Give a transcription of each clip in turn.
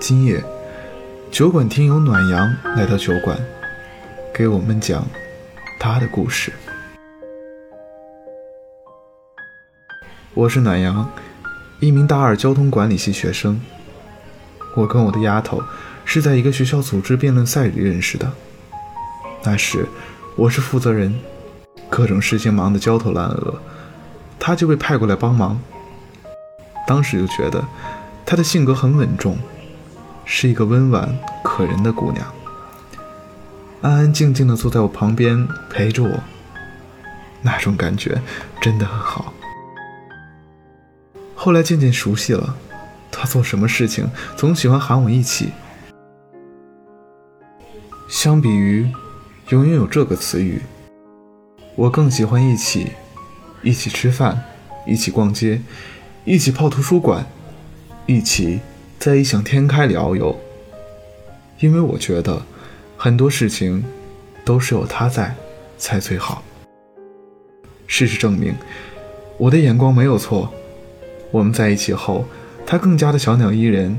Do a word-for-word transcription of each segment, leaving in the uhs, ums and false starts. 今夜酒馆听友暖阳来到酒馆，给我们讲他的故事。我是暖阳，一名大二交通管理系学生。我跟我的丫头是在一个学校组织辩论赛里认识的。那时我是负责人，各种事情忙得焦头烂额，她就被派过来帮忙。当时就觉得她的性格很稳重，是一个温婉可人的姑娘，安安静静地坐在我旁边陪着我，那种感觉真的很好。后来渐渐熟悉了，她做什么事情总喜欢喊我一起。相比于永远有这个词语，我更喜欢一起，一起吃饭，一起逛街，一起泡图书馆，一起在异想天开里遨游。因为我觉得很多事情都是有他在才最好。事实证明我的眼光没有错，我们在一起后，她更加的小鸟依人，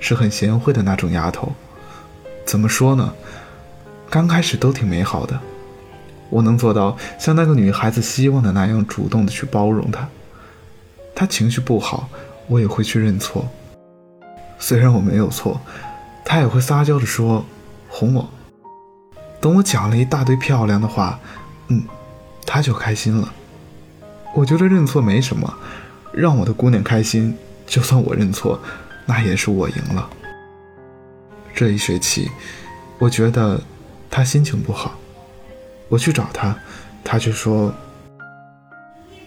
是很贤惠的那种丫头。怎么说呢，刚开始都挺美好的，我能做到像那个女孩子希望的那样主动的去包容她。她情绪不好，我也会去认错，虽然我没有错，她也会撒娇的说哄我。等我讲了一大堆漂亮的话，嗯，她就开心了。我觉得认错没什么，让我的姑娘开心，就算我认错，那也是我赢了。这一学期，我觉得她心情不好，我去找她，她却说：“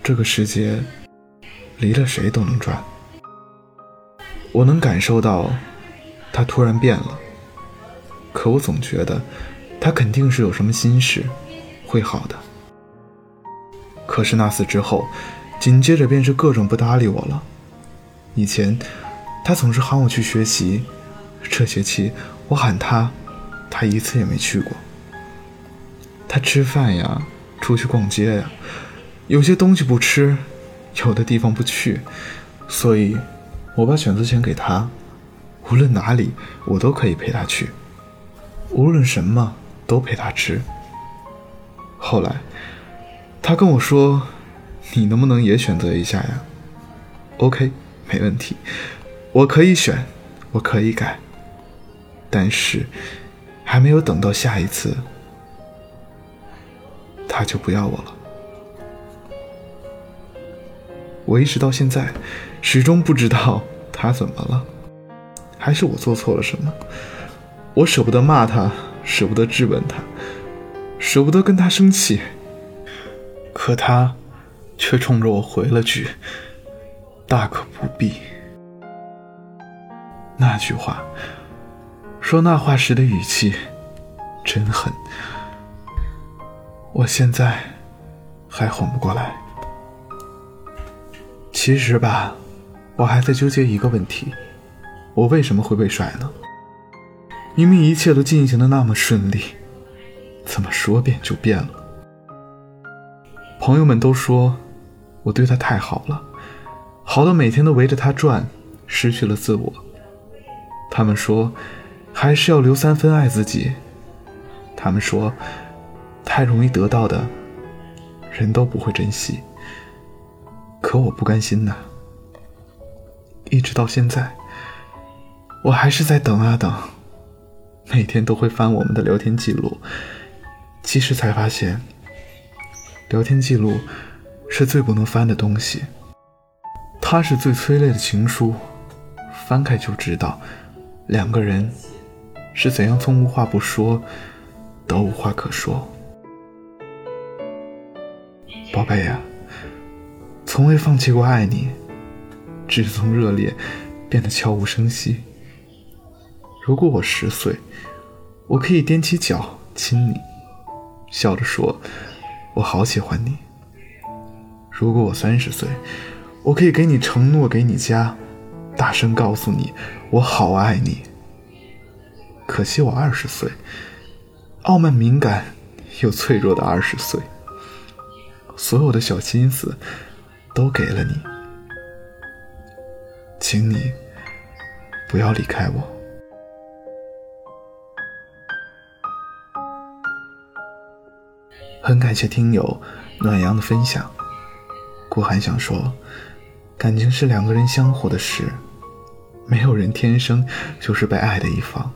这个世界离了谁都能转。”我能感受到她突然变了，可我总觉得她肯定是有什么心事，会好的。可是那次之后，紧接着便是各种不搭理我了。以前她总是喊我去学习，这学期我喊她，她一次也没去过。她吃饭呀，出去逛街呀，有些东西不吃，有的地方不去，所以我把选择权给她，无论哪里我都可以陪她去，无论什么都陪她吃。后来她跟我说：“你能不能也选择一下呀？” OK， 没问题，我可以选，我可以改。但是还没有等到下一次，他就不要我了。我一直到现在始终不知道他怎么了，还是我做错了什么。我舍不得骂他，舍不得质问他，舍不得跟他生气，可他却冲着我回了句：“大可不必。”那句话，说那话时的语气真狠，我现在还哄不过来。其实吧，我还在纠结一个问题，我为什么会被甩呢？明明一切都进行得那么顺利，怎么说变就变了？朋友们都说我对他太好了，好到每天都围着他转，失去了自我。他们说还是要留三分爱自己，他们说太容易得到的人都不会珍惜。可我不甘心呐，一直到现在我还是在等啊等，每天都会翻我们的聊天记录，其实才发现聊天记录是最不能翻的东西，它是最催泪的情书，翻开就知道两个人是怎样从无话不说到无话可说。宝贝呀、啊，从未放弃过爱你，只是从热烈变得悄无声息。如果我十岁，我可以踮起脚亲你，笑着说我好喜欢你。如果我三十岁，我可以给你承诺，给你家，大声告诉你我好爱你。可惜我二十岁，傲慢敏感又脆弱的二十岁，所有的小心思都给了你。请你不要离开我。很感谢听友暖阳的分享。顾寒想说，感情是两个人相互的事，没有人天生就是被爱的一方，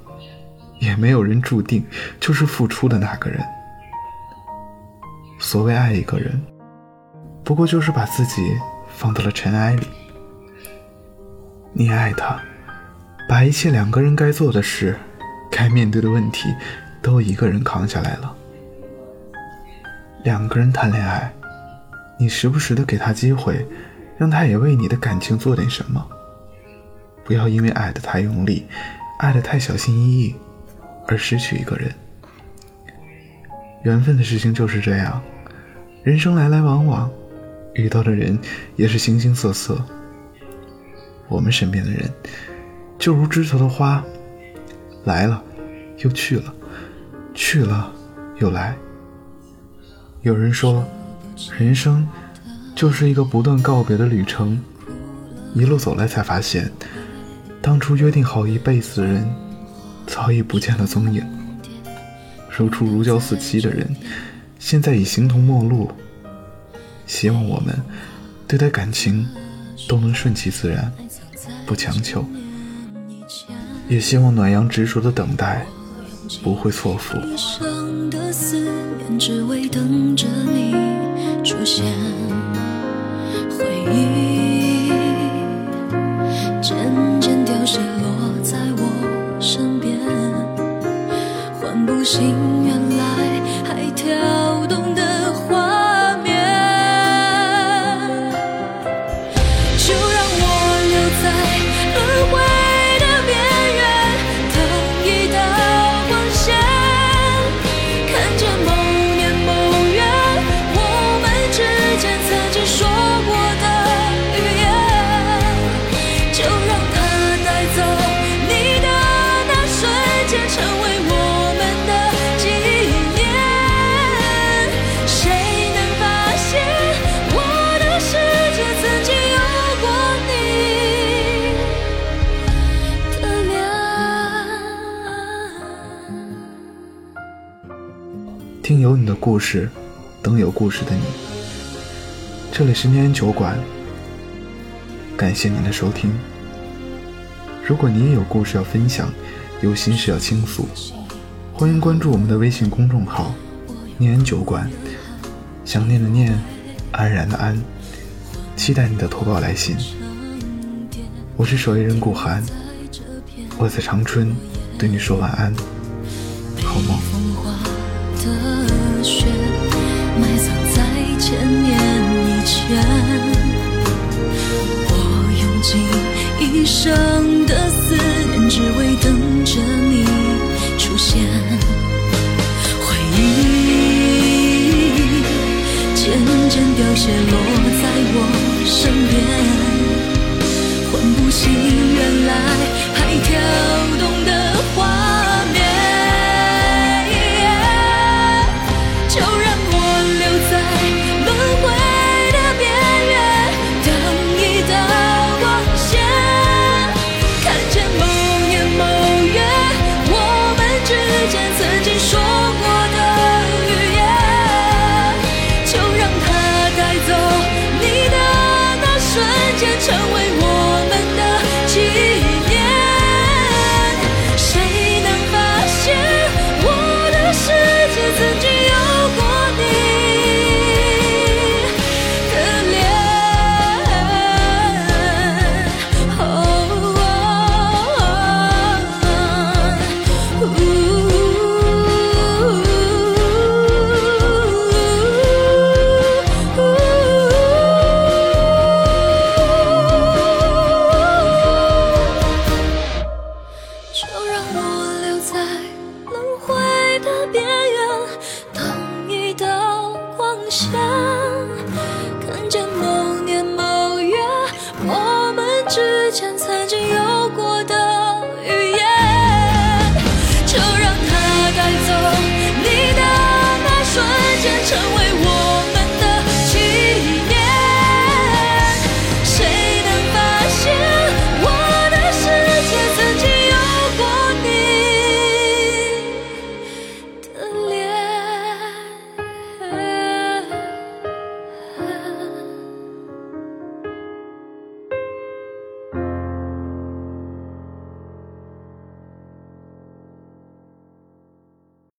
也没有人注定就是付出的那个人。所谓爱一个人，不过就是把自己放到了尘埃里。你爱他，把一切两个人该做的事，该面对的问题都一个人扛下来了。两个人谈恋爱，你时不时的给他机会，让他也为你的感情做点什么，不要因为爱得太用力，爱得太小心翼翼而失去一个人。缘分的事情就是这样，人生来来往往，遇到的人也是形形色色。我们身边的人就如枝头的花，来了又去了，去了又来。有人说，人生就是一个不断告别的旅程，一路走来才发现，当初约定好一辈子的人早已不见了踪影，如初如胶似漆的人现在已形同陌路。希望我们对待感情都能顺其自然，不强求，也希望暖阳执着的等待不会错付。一生的思念只为等着你出现，回忆渐渐凋谢落在我身边，唤不醒原来还跳动的画面，就让我留在轮回的边缘，等一道光线，看着某年某月我们之间曾经说过的语言，就让它带走你的那瞬间，成为我们的纪念。谁能发现我的世界曾经有过你的脸？听有你的故事，等有故事的你。这里是念安酒馆，感谢您的收听。如果你也有故事要分享，有心事要倾诉，欢迎关注我们的微信公众号念安酒馆，想念的念，安然的安，期待你的投稿来信。我是守夜人顾寒，我在长春对你说晚安，好梦。风化的雪埋藏在千年以前，我用尽一生的思念只为等着你出现，回忆渐渐凋谢落在我身边，唤不醒原来还跳动的